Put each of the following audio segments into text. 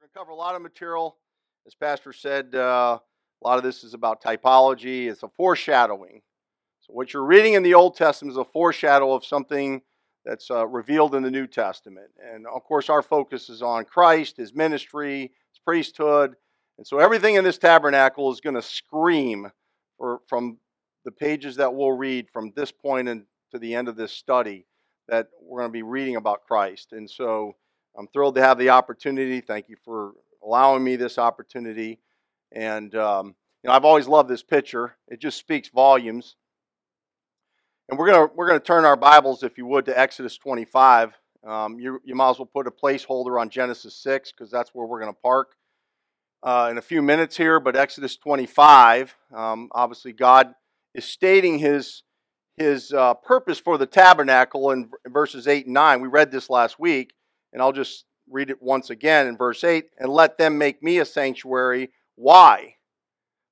We're going to cover a lot of material. As Pastor said, a lot of this is about typology. It's a foreshadowing. So what you're reading in the Old Testament is a foreshadow of something that's revealed in the New Testament. And of course, our focus is on Christ, His ministry, His priesthood. And so everything in this tabernacle is going to scream from the pages that we'll read from this point and to the end of this study that we're going to be reading about Christ. And so I'm thrilled to have the opportunity. Thank you for allowing me this opportunity. And I've always loved this picture. It just speaks volumes. And we're gonna turn our Bibles, if you would, to Exodus 25. You might as well put a placeholder on Genesis 6 because that's where we're gonna park in a few minutes here. But Exodus 25, obviously God is stating His purpose for the tabernacle in verses 8 and 9. We read this last week, and I'll just read it once again in verse 8. And let them make me a sanctuary. Why?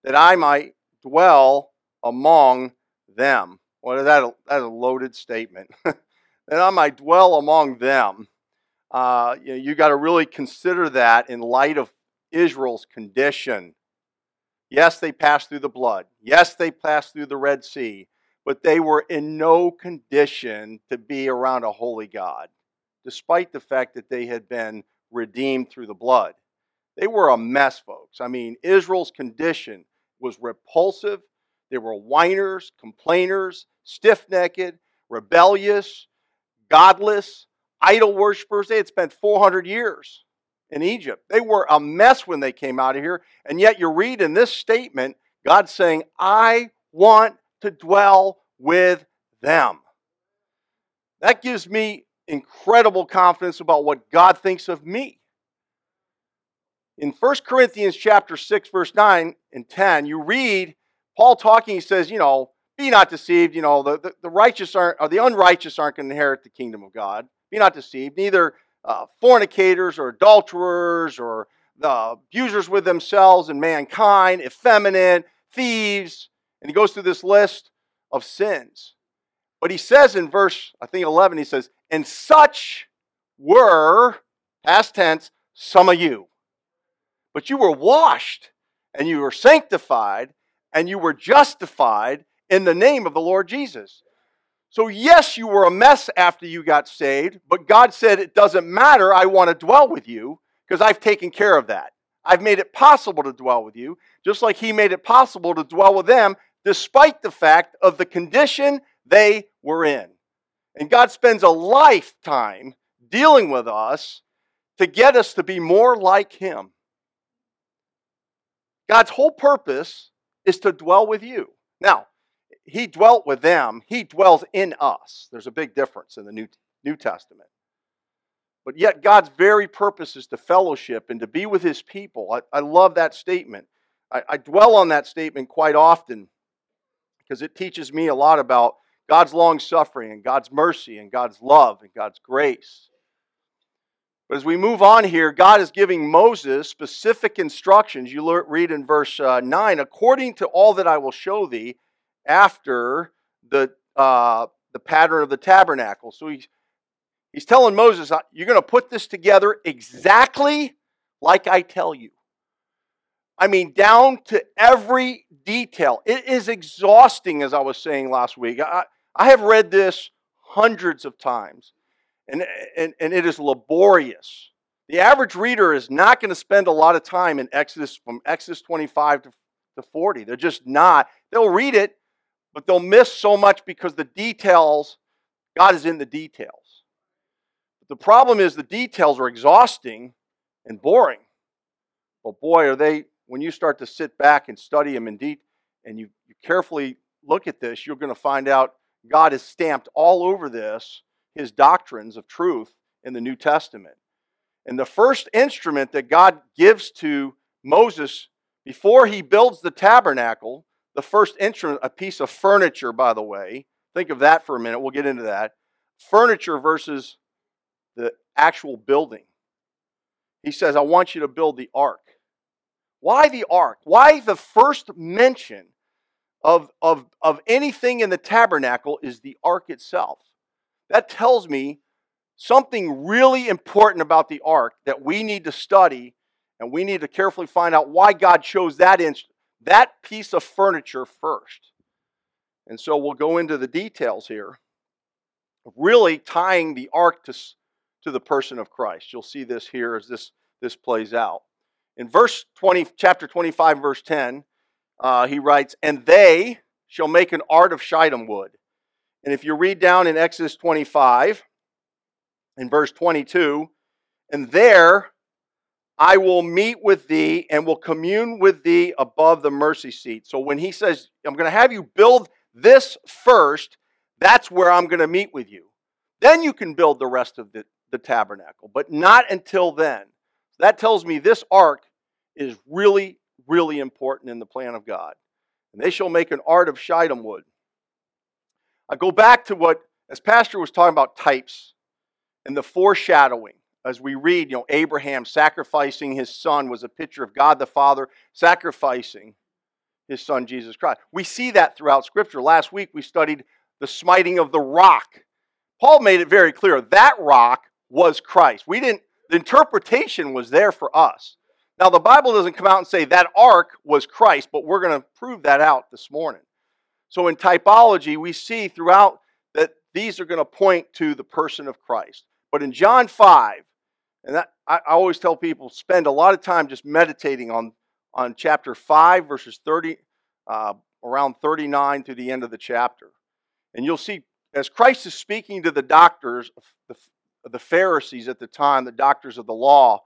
That I might dwell among them. Well, that's a loaded statement. That I might dwell among them. You got to really consider that in light of Israel's condition. Yes, they passed through the blood. Yes, they passed through the Red Sea. But they were in no condition to be around a holy God, despite the fact that they had been redeemed through the blood. They were a mess, folks. I mean, Israel's condition was repulsive. They were whiners, complainers, stiff-necked, rebellious, godless, idol worshipers. They had spent 400 years in Egypt. They were a mess when they came out of here. And yet you read in this statement, God saying, I want to dwell with them. That gives me incredible confidence about what God thinks of me. In 1 Corinthians chapter 6, verse 9 and 10, you read Paul talking, he says, be not deceived, the righteous aren't, or the unrighteous aren't going to inherit the kingdom of God. Be not deceived, neither fornicators or adulterers or abusers with themselves and mankind, effeminate, thieves. And he goes through this list of sins. But he says in verse, 11, he says, and such were, past tense, some of you. But you were washed, and you were sanctified, and you were justified in the name of the Lord Jesus. So yes, you were a mess after you got saved, but God said, it doesn't matter, I want to dwell with you, because I've taken care of that. I've made it possible to dwell with you, just like He made it possible to dwell with them, despite the fact of the condition they were in. And God spends a lifetime dealing with us to get us to be more like Him. God's whole purpose is to dwell with you. Now, He dwelt with them. He dwells in us. There's a big difference in the New Testament. But yet God's very purpose is to fellowship and to be with His people. I love that statement. I dwell on that statement quite often because it teaches me a lot about God's long-suffering and God's mercy and God's love and God's grace. But as we move on here, God is giving Moses specific instructions. You read in verse 9, according to all that I will show thee after the pattern of the tabernacle. So he's telling Moses, you're going to put this together exactly like I tell you. I mean, down to every detail. It is exhausting, as I was saying last week. I have read this hundreds of times. And it is laborious. The average reader is not going to spend a lot of time in Exodus, from Exodus 25 to 40. They're just not. They'll read it, but they'll miss so much because the details, God is in the details. The problem is the details are exhausting and boring. But boy, are they, when you start to sit back and study them in detail, and you carefully look at this, you're going to find out God is stamped all over this, His doctrines of truth in the New Testament. And the first instrument that God gives to Moses before he builds the tabernacle, the first instrument, a piece of furniture, by the way. Think of that for a minute. We'll get into that. Furniture versus the actual building. He says, I want you to build the ark. Why the ark? Why the first mention of anything in the tabernacle is the ark itself? That tells me something really important about the ark that we need to study And we need to carefully find out why God chose that piece of furniture first. And so we'll go into the details here, really tying the ark to the person of Christ. You'll see this here as this plays out. In verse 20, chapter 25, verse 10, he writes, "And they shall make an art of Shittim wood." And if you read down in Exodus 25, in verse 22, "And there I will meet with thee and will commune with thee above the mercy seat." So when he says, "I'm going to have you build this first," that's where I'm going to meet with you. Then you can build the rest of the tabernacle, but not until then. That tells me this ark is really, really important in the plan of God. "And they shall make an art of Shittim wood." I go back to what, as Pastor was talking about, types and the foreshadowing. As we read, Abraham sacrificing his son was a picture of God the Father sacrificing his son, Jesus Christ. We see that throughout Scripture. Last week we studied the smiting of the rock. Paul made it very clear that rock was Christ. The interpretation was there for us. Now, the Bible doesn't come out and say that ark was Christ, but we're going to prove that out this morning. So in typology, we see throughout that these are going to point to the person of Christ. But in John 5, and that, I always tell people, spend a lot of time just meditating on chapter 5, verses 30, around 39 through the end of the chapter. And you'll see, as Christ is speaking to the doctors, the Pharisees at the time, the doctors of the law,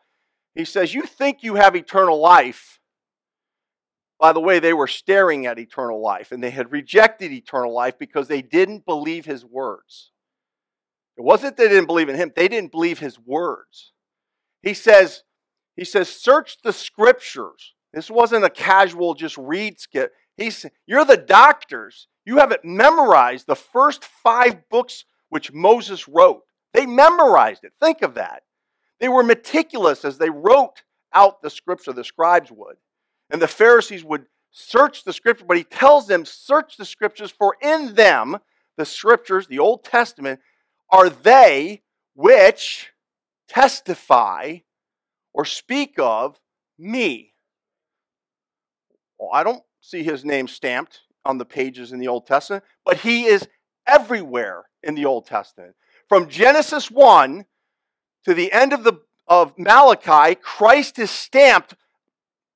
he says, "You think you have eternal life." By the way, they were staring at eternal life, and they had rejected eternal life because they didn't believe his words. It wasn't they didn't believe in him, they didn't believe his words. He says, "Search the Scriptures." This wasn't a casual just read skit. He said, "You're the doctors. You haven't memorized the first 5 books which Moses wrote." They memorized it. Think of that. They were meticulous as they wrote out the Scripture, the scribes would. And the Pharisees would search the Scripture, but he tells them, "Search the Scriptures, for in them," the Scriptures, the Old Testament, "are they which testify or speak of me." Well, I don't see his name stamped on the pages in the Old Testament, but he is everywhere in the Old Testament. From Genesis 1 to the end of Malachi, Christ is stamped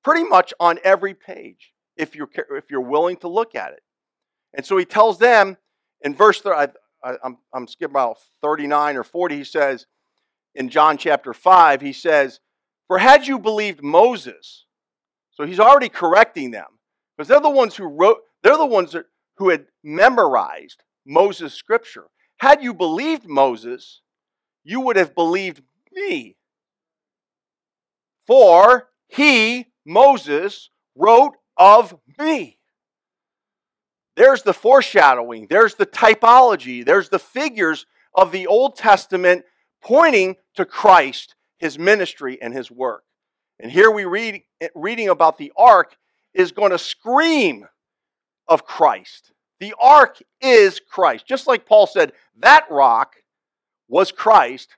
pretty much on every page, if you're willing to look at it. And so he tells them in verse 30, I'm skipping about 39 or 40, he says, in John chapter 5, he says, "For had you believed Moses," so he's already correcting them, because they're the ones who wrote, they're the ones who had memorized Moses' Scripture. "Had you believed Moses, you would have believed me. For he," Moses, "wrote of me." There's the foreshadowing. There's the typology. There's the figures of the Old Testament pointing to Christ, his ministry, and his work. And here we read, reading about the ark is going to scream of Christ. The ark is Christ. Just like Paul said, that rock was Christ.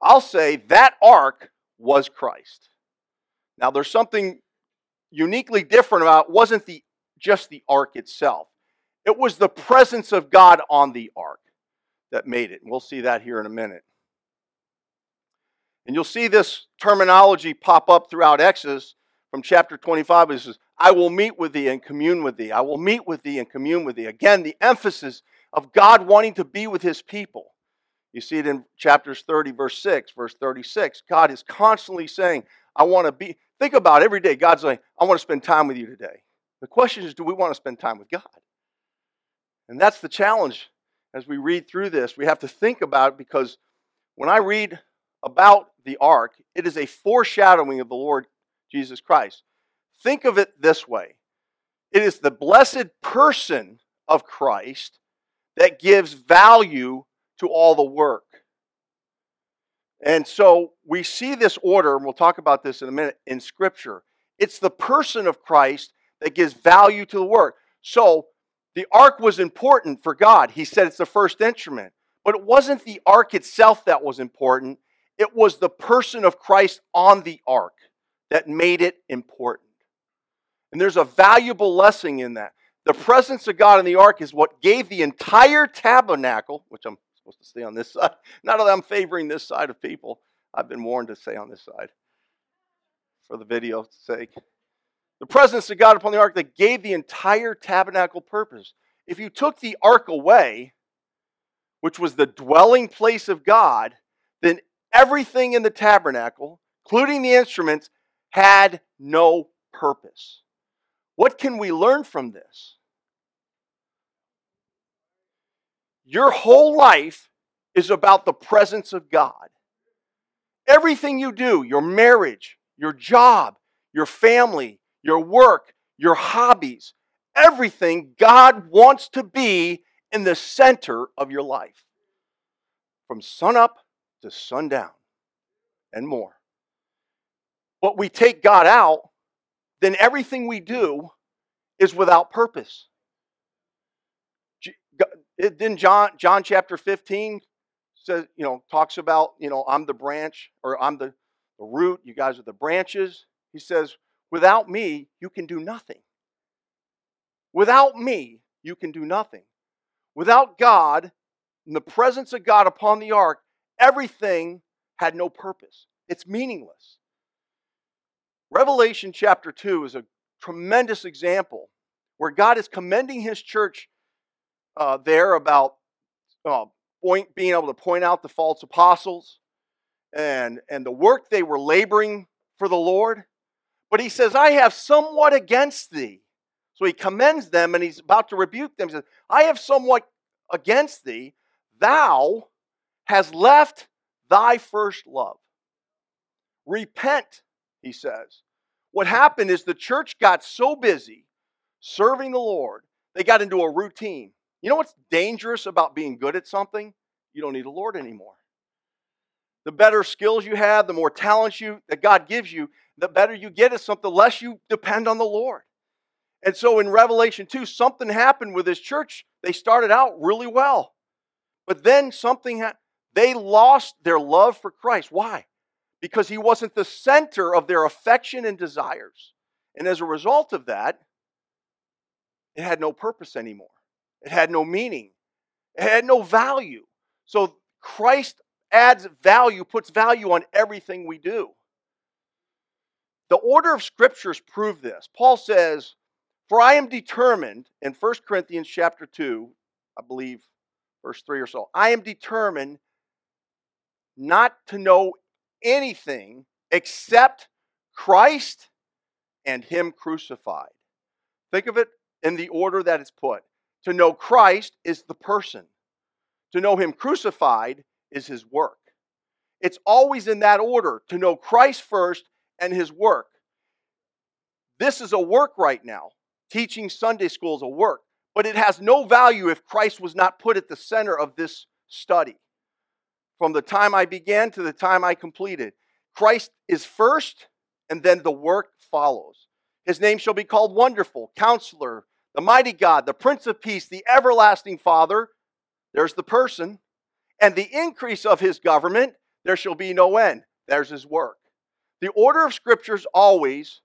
I'll say that ark was Christ. Now there's something uniquely different about it. It wasn't just the ark itself. It was the presence of God on the ark that made it. And we'll see that here in a minute. And you'll see this terminology pop up throughout Exodus from chapter 25. It says, "I will meet with thee and commune with thee. I will meet with thee and commune with thee." Again, the emphasis of God wanting to be with his people. You see it in chapters 30, verse 6, verse 36. God is constantly saying, "I want to be." Think about it, every day. God's saying, "I want to spend time with you today." The question is, do we want to spend time with God? And that's the challenge as we read through this. We have to think about it, because when I read about the ark, it is a foreshadowing of the Lord Jesus Christ. Think of it this way. It is the blessed person of Christ that gives value to all the work. And so we see this order, and we'll talk about this in a minute, in Scripture. It's the person of Christ that gives value to the work. So the ark was important for God. He said it's the first instrument. But it wasn't the ark itself that was important. It was the person of Christ on the ark that made it important. And there's a valuable lesson in that. The presence of God in the ark is what gave the entire tabernacle, which I'm supposed to stay on this side. Not that I'm favoring this side of people. I've been warned to stay on this side for the video's sake. The presence of God upon the ark that gave the entire tabernacle purpose. If you took the ark away, which was the dwelling place of God, then everything in the tabernacle, including the instruments, had no purpose. What can we learn from this? Your whole life is about the presence of God. Everything you do, your marriage, your job, your family, your work, your hobbies, everything, God wants to be in the center of your life. From sunup to sundown and more. But we take God out, then everything we do is without purpose. Then John chapter 15 says, talks about, I'm the branch, or I'm the root, you guys are the branches. He says, without me, you can do nothing. Without me, you can do nothing. Without God, and the presence of God upon the ark, everything had no purpose. It's meaningless. Revelation chapter 2 is a tremendous example where God is commending his church there about being able to point out the false apostles and the work they were laboring for the Lord. But he says, I have somewhat against thee. So he commends them and he's about to rebuke them. He says, I have somewhat against thee. Thou hast left thy first love. Repent. He says, what happened is the church got so busy serving the Lord, they got into a routine. You know what's dangerous about being good at something? You don't need the Lord anymore. The better skills you have, the more talents that God gives you, the better you get at something, the less you depend on the Lord. And so in Revelation 2, something happened with this church. They started out really well. But then something happened. They lost their love for Christ. Why? Because he wasn't the center of their affection and desires. And as a result of that, it had no purpose anymore. It had no meaning. It had no value. So Christ adds value, puts value on everything we do. The order of scriptures prove this. Paul says, for I am determined, in 1 Corinthians chapter 2, I believe verse 3 or so, I am determined not to know anything except Christ and Him crucified. Think of it in the order that it's put. To know Christ is the person. To know Him crucified is His work. It's always in that order. To know Christ first and His work. This is a work right now. Teaching Sunday school is a work. But it has no value if Christ was not put at the center of this study. From the time I began to the time I completed. Christ is first, and then the work follows. His name shall be called Wonderful, Counselor, the Mighty God, the Prince of Peace, the Everlasting Father. There's the person. And the increase of his government, there shall be no end. There's his work. The order of scriptures always,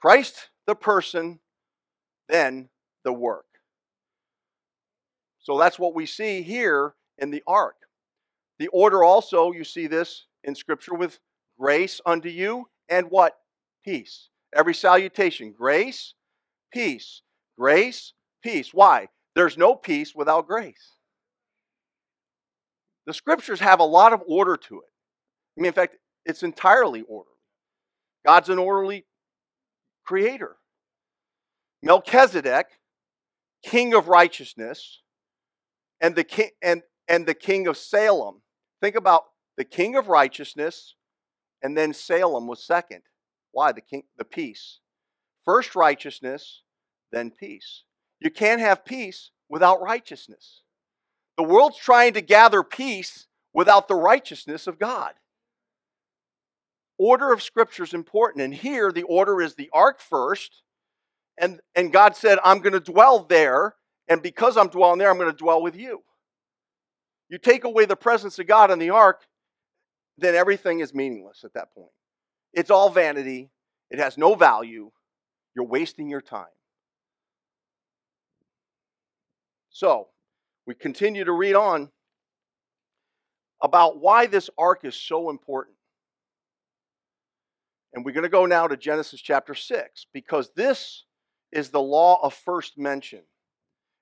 Christ, the person, then the work. So that's what we see here in the ark. The order also, you see this in Scripture with grace unto you and what? Peace. Every salutation. Grace, peace. Grace, peace. Why? There's no peace without grace. The Scriptures have a lot of order to it. I mean, in fact, it's entirely orderly. God's an orderly creator. Melchizedek, king of righteousness, and the king of Salem. Think about the king of righteousness, and then Salem was second. Why? The peace. First righteousness, then peace. You can't have peace without righteousness. The world's trying to gather peace without the righteousness of God. Order of scripture is important. And here the order is the ark first. And God said, I'm going to dwell there. And because I'm dwelling there, I'm going to dwell with you. You take away the presence of God in the ark, then everything is meaningless at that point. It's all vanity. It has no value. You're wasting your time. So, we continue to read on about why this ark is so important. And we're going to go now to Genesis chapter 6, because this is the law of first mention.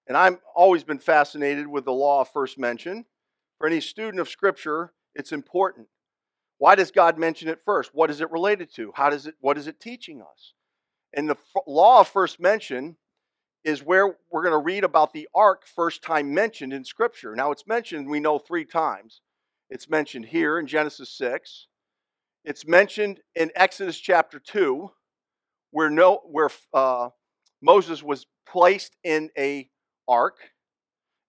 And I've always been fascinated with the law of first mention. For any student of Scripture, it's important. Why does God mention it first? What is it related to? What is it teaching us? And the law of first mention is where we're going to read about the ark first time mentioned in Scripture. Now, it's mentioned, we know, 3 times. It's mentioned here in Genesis 6. It's mentioned in Exodus chapter 2, where Moses was placed in a ark.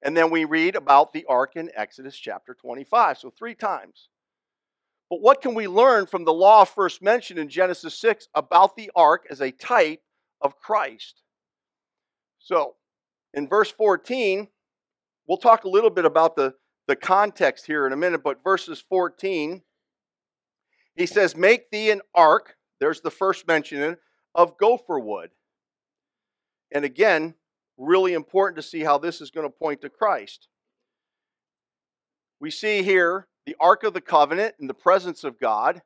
And then we read about the ark in Exodus chapter 25. So 3 times. But what can we learn from the law first mentioned in Genesis 6 about the ark as a type of Christ? So, in verse 14, we'll talk a little bit about the context here in a minute, but verses 14, he says, "Make thee an ark," there's the first mention, "of gopher wood." And again, really important to see how this is going to point to Christ. We see here the Ark of the Covenant in the presence of God.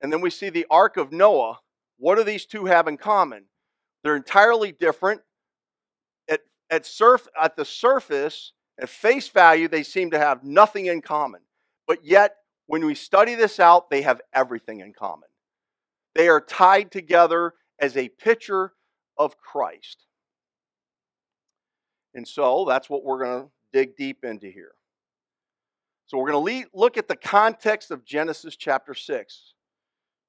And then we see the Ark of Noah. What do these two have in common? They're entirely different. At the surface, at face value, they seem to have nothing in common. But yet, when we study this out, they have everything in common. They are tied together as a picture of Christ. And so, that's what we're going to dig deep into here. So we're going to look at the context of Genesis chapter 6.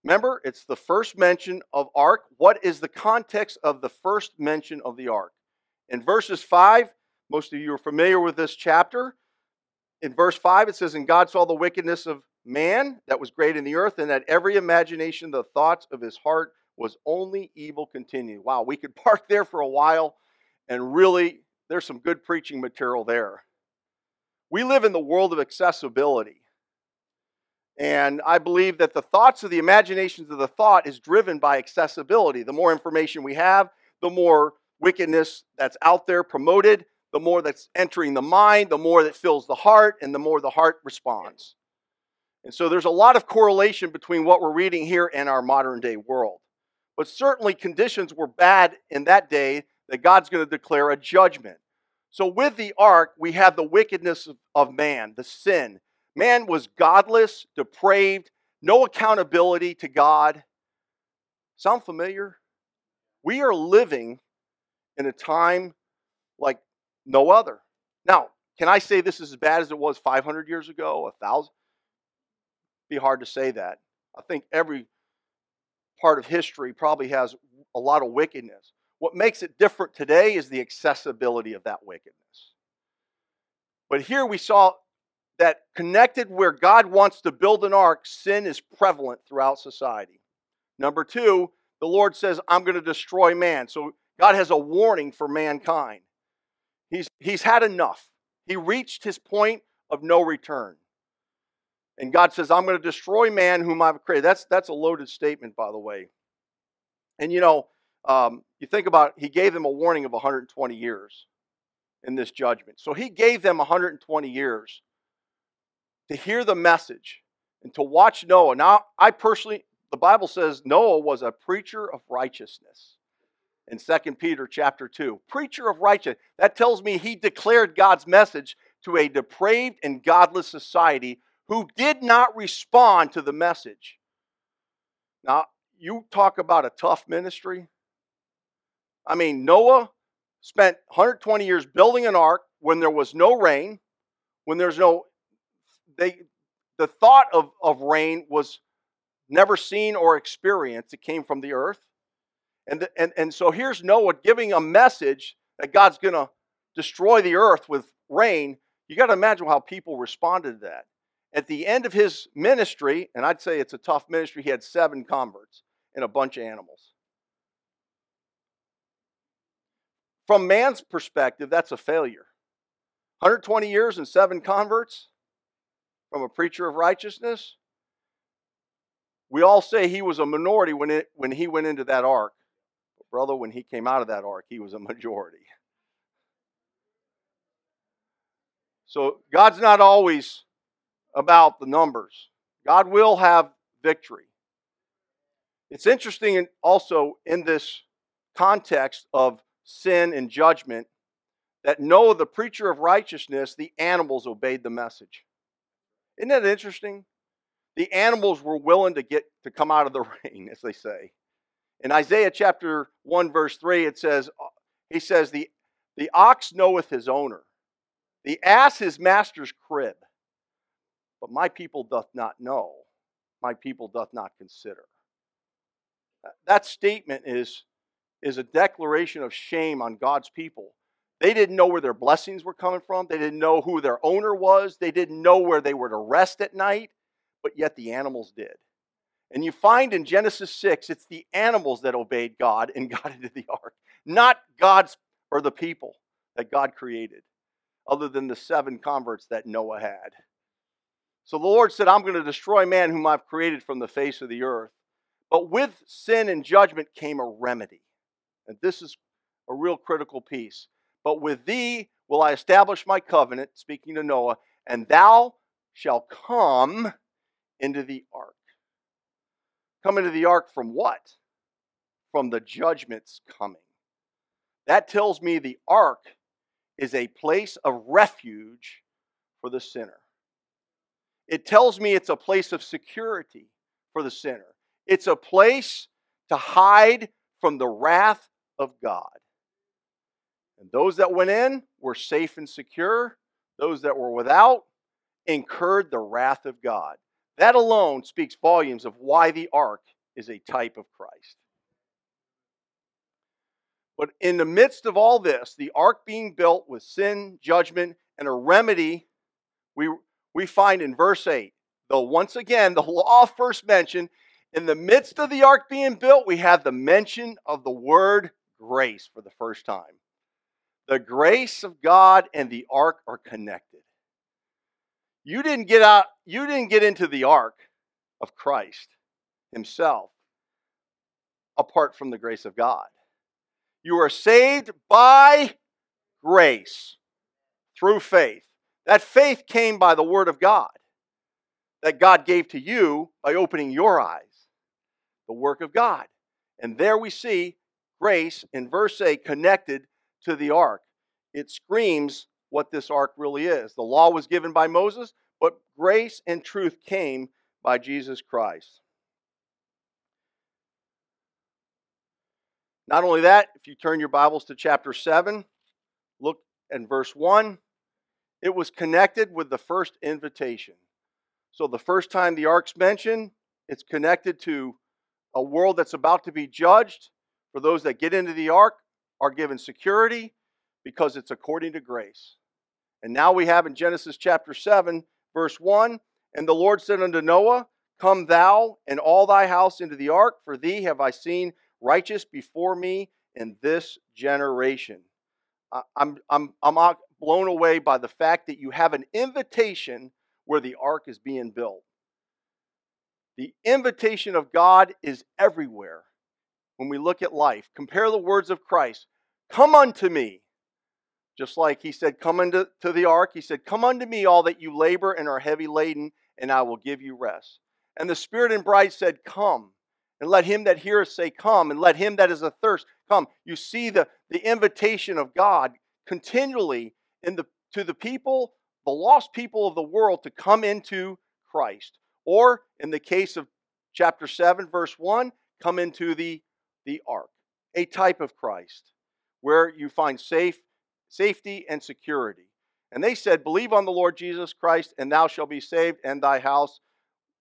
Remember, it's the first mention of ark. What is the context of the first mention of the ark? In verses 5, most of you are familiar with this chapter. In verse 5, it says, "And God saw the wickedness of man that was great in the earth, and that every imagination, the thoughts of his heart, was only evil continued." Wow, we could park there for a while, and really, there's some good preaching material there. We live in the world of accessibility. And I believe that the thoughts of the imaginations of the thought is driven by accessibility. The more information we have, the more wickedness that's out there promoted, the more that's entering the mind, the more that fills the heart, and the more the heart responds. And so there's a lot of correlation between what we're reading here and our modern day world. But certainly conditions were bad in that day that God's going to declare a judgment. So with the ark, we have the wickedness of man, the sin. Man was godless, depraved, no accountability to God. Sound familiar? We are living in a time like no other. Now, can I say this is as bad as it was 500 years ago, 1,000? It'd be hard to say that. I think every part of history probably has a lot of wickedness. What makes it different today is the accessibility of that wickedness. But here we saw that connected where God wants to build an ark, sin is prevalent throughout society. Number 2, the Lord says, "I'm going to destroy man." So God has a warning for mankind. He's had enough. He reached his point of no return. And God says, "I'm going to destroy man whom I've created." That's a loaded statement, by the way. And you know, you think about it, he gave them a warning of 120 years in this judgment. So he gave them 120 years to hear the message and to watch Noah. Now, the Bible says Noah was a preacher of righteousness in 2 Peter chapter 2. Preacher of righteousness. That tells me he declared God's message to a depraved and godless society who did not respond to the message. Now, you talk about a tough ministry. I mean, Noah spent 120 years building an ark when there was no rain, the thought of rain was never seen or experienced. It came from the earth. And so here's Noah giving a message that God's going to destroy the earth with rain. You got to imagine how people responded to that. At the end of his ministry, and I'd say it's a tough ministry, he had 7 converts and a bunch of animals. From man's perspective, that's a failure. 120 years and 7 converts from a preacher of righteousness. We all say he was a minority when he went into that ark. But brother, when he came out of that ark, he was a majority. So God's not always about the numbers. God will have victory. It's interesting also in this context of sin and judgment that Noah, the preacher of righteousness, the animals obeyed the message. Isn't that interesting? The animals were willing to come out of the rain, as they say. In Isaiah chapter 1, verse 3, it says, he says, the ox knoweth his owner, the ass his master's crib. But my people doth not know, my people doth not consider. That statement is a declaration of shame on God's people. They didn't know where their blessings were coming from. They didn't know who their owner was. They didn't know where they were to rest at night. But yet the animals did. And you find in Genesis 6, it's the animals that obeyed God and got into the ark. Not God's or the people that God created, other than the 7 converts that Noah had. So the Lord said, I'm going to destroy man whom I've created from the face of the earth. But with sin and judgment came a remedy. And this is a real critical piece. But with thee will I establish my covenant, speaking to Noah, and thou shalt come into the ark. Come into the ark from what? From the judgment's coming. That tells me the ark is a place of refuge for the sinner. It tells me it's a place of security for the sinner. It's a place to hide from the wrath of God. And those that went in were safe and secure. Those that were without incurred the wrath of God. That alone speaks volumes of why the ark is a type of Christ. But in the midst of all this, the ark being built with sin, judgment, and a remedy, we find in verse 8, though once again, the law first mentioned, in the midst of the ark being built, we have the mention of the word grace for the first time. The grace of God and the ark are connected. You didn't get into the ark of Christ himself apart from the grace of God. You are saved by grace through faith. That faith came by the word of God that God gave to you by opening your eyes. The work of God. And there we see grace in verse 8 connected to the ark. It screams what this ark really is. The law was given by Moses, but grace and truth came by Jesus Christ. Not only that, if you turn your Bibles to chapter 7, look at verse 1. It was connected with the first invitation. So the first time the ark's mentioned, it's connected to a world that's about to be judged. For those that get into the ark are given security because it's according to grace. And now we have in Genesis chapter 7, verse 1, and the Lord said unto Noah, come thou and all thy house into the ark, for thee have I seen righteous before me in this generation. I'm blown away by the fact that you have an invitation where the ark is being built. The invitation of God is everywhere when we look at life. Compare the words of Christ. Come unto me. Just like he said, come unto the ark. He said, come unto me all that you labor and are heavy laden, and I will give you rest. And the Spirit and bride said, come. And let him that heareth say, come. And let him that is athirst, come. You see the invitation of God continually to the people, the lost people of the world, to come into Christ. Or, in the case of chapter 7, verse 1, come into the ark. A type of Christ, where you find safety and security. And they said, believe on the Lord Jesus Christ, and thou shalt be saved, and thy house.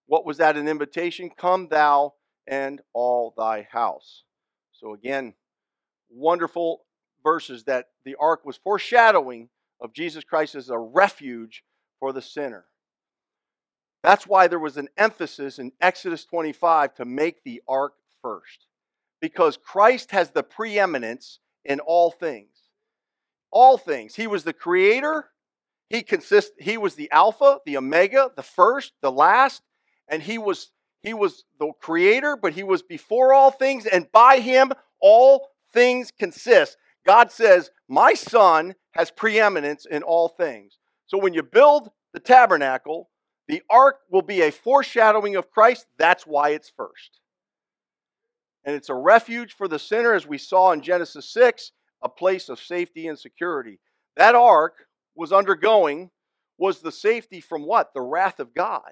What was that, an invitation? Come thou and all thy house. So again, wonderful verses that the ark was foreshadowing of Jesus Christ as a refuge for the sinner. That's why there was an emphasis in Exodus 25 to make the ark first. Because Christ has the preeminence in all things. All things. He was the creator. He was the Alpha, the Omega, the first, the last. And he was He was the creator, but he was before all things, and by him all things consist. God says, my son has preeminence in all things. So when you build the tabernacle, the ark will be a foreshadowing of Christ. That's why it's first. And it's a refuge for the sinner, as we saw in Genesis 6, a place of safety and security. That ark was the safety from what? The wrath of God.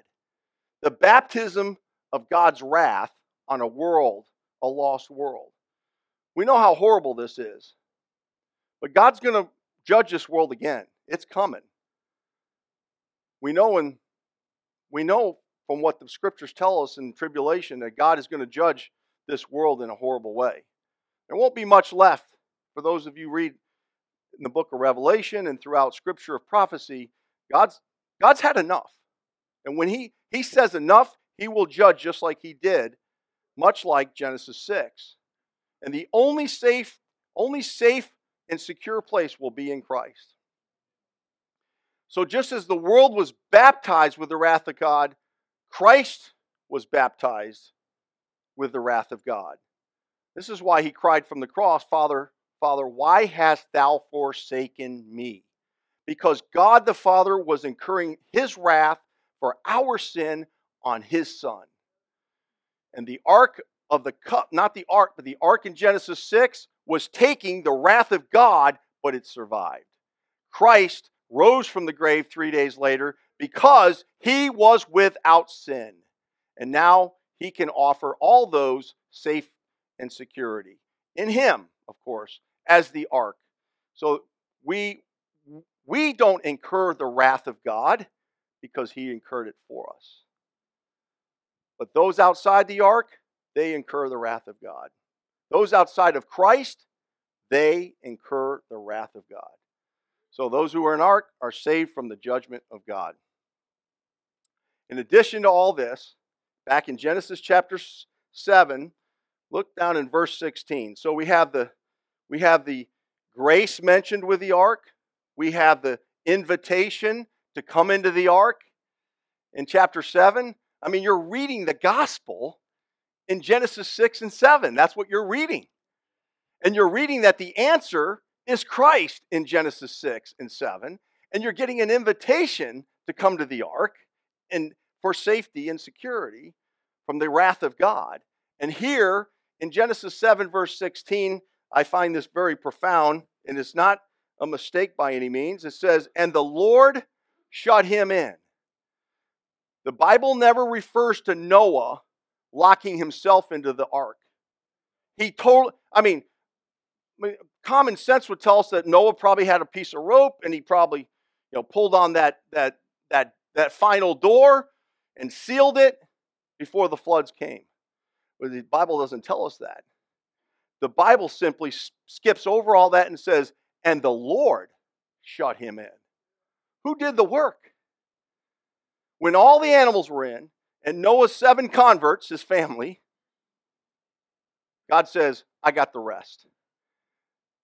The baptism of God's wrath on a world, a lost world. We know how horrible this is. But God's going to judge this world again. It's coming. We know from what the scriptures tell us in tribulation that God is going to judge this world in a horrible way. There won't be much left for those of you who read in the book of Revelation and throughout scripture of prophecy. God's had enough. And when he says enough, he will judge just like he did, much like Genesis 6. And the only safe and secure place will be in Christ. So just as the world was baptized with the wrath of God, Christ was baptized with the wrath of God. This is why he cried from the cross, Father, Father, why hast thou forsaken me? Because God the Father was incurring his wrath for our sin on his son. And the ark of the cup, not the ark, but the ark in Genesis 6 was taking the wrath of God, but it survived. Christ rose from the grave 3 days later because he was without sin. And now he can offer all those safe and security. In him, of course, as the ark. So we don't incur the wrath of God because he incurred it for us. But those outside the ark, they incur the wrath of God. Those outside of Christ, they incur the wrath of God. So those who are in ark are saved from the judgment of God. In addition to all this, back in Genesis chapter 7, look down in verse 16. So we have the grace mentioned with the ark. We have the invitation to come into the ark in chapter 7. I mean, you're reading the gospel in Genesis 6 and 7. That's what you're reading. And you're reading that the answer is Christ in Genesis 6 and 7. And you're getting an invitation to come to the ark and for safety and security from the wrath of God. And here in Genesis 7 verse 16, I find this very profound, and it's not a mistake by any means. It says, and the Lord shut him in. The Bible never refers to Noah locking himself into the ark. Common sense would tell us that Noah probably had a piece of rope, and he probably, pulled on that final door and sealed it before the floods came. But the Bible doesn't tell us that. The Bible simply skips over all that and says, and the Lord shut him in. Who did the work? When all the animals were in, and Noah's 7 converts, his family, God says, I got the rest.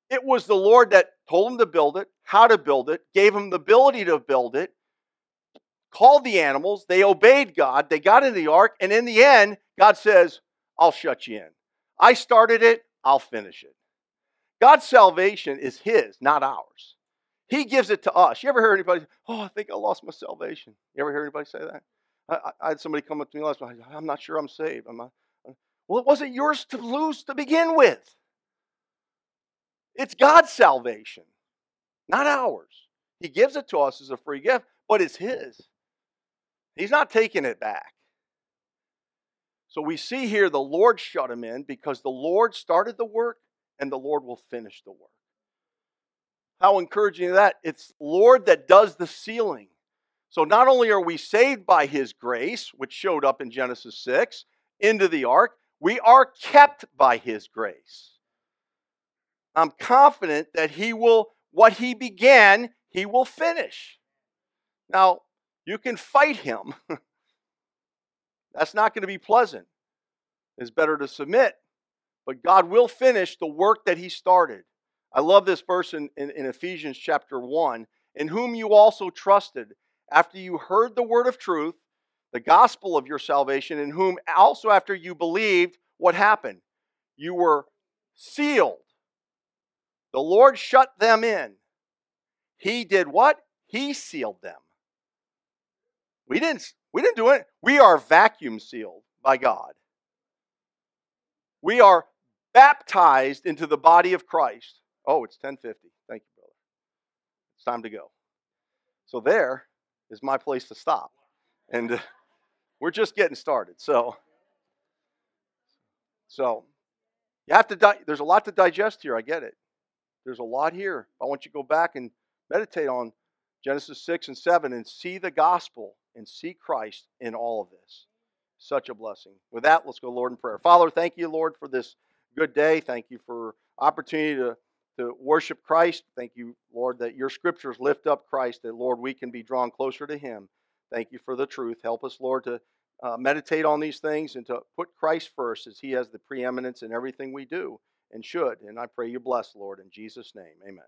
It was the Lord that told him to build it, how to build it, gave him the ability to build it, called the animals, they obeyed God, they got into the ark, and in the end, God says, I'll shut you in. I started it, I'll finish it. God's salvation is his, not ours. He gives it to us. You ever hear anybody say, I think I lost my salvation? You ever hear anybody say that? I had somebody come up to me last night, I'm not sure I'm saved. Well, it wasn't yours to lose to begin with. It's God's salvation, not ours. He gives it to us as a free gift, but it's his. He's not taking it back. So we see here the Lord shut him in because the Lord started the work and the Lord will finish the work. How encouraging is that? It's Lord that does the sealing. So not only are we saved by his grace, which showed up in Genesis 6, into the ark, we are kept by his grace. I'm confident that what he began, he will finish. Now, you can fight him. That's not going to be pleasant. It's better to submit. But God will finish the work that he started. I love this verse in Ephesians chapter 1. In whom you also trusted, after you heard the word of truth, the gospel of your salvation, in whom also after you believed, what happened? You were sealed. The Lord shut them in. He did what? He sealed them. We didn't do it. We are vacuum sealed by God. We are baptized into the body of Christ. Oh, it's 10:50. Thank you, brother. It's time to go. So there is my place to stop. And we're just getting started. So you have to there's a lot to digest here. I get it. There's a lot here. I want you to go back and meditate on Genesis 6 and 7 and see the gospel and see Christ in all of this. Such a blessing. With that, let's go, Lord, in prayer. Father, thank you, Lord, for this good day. Thank you for opportunity to worship Christ. Thank you, Lord, that your scriptures lift up Christ, that, Lord, we can be drawn closer to him. Thank you for the truth. Help us, Lord, to meditate on these things and to put Christ first as he has the preeminence in everything we do and should. And I pray you bless, Lord, in Jesus' name. Amen.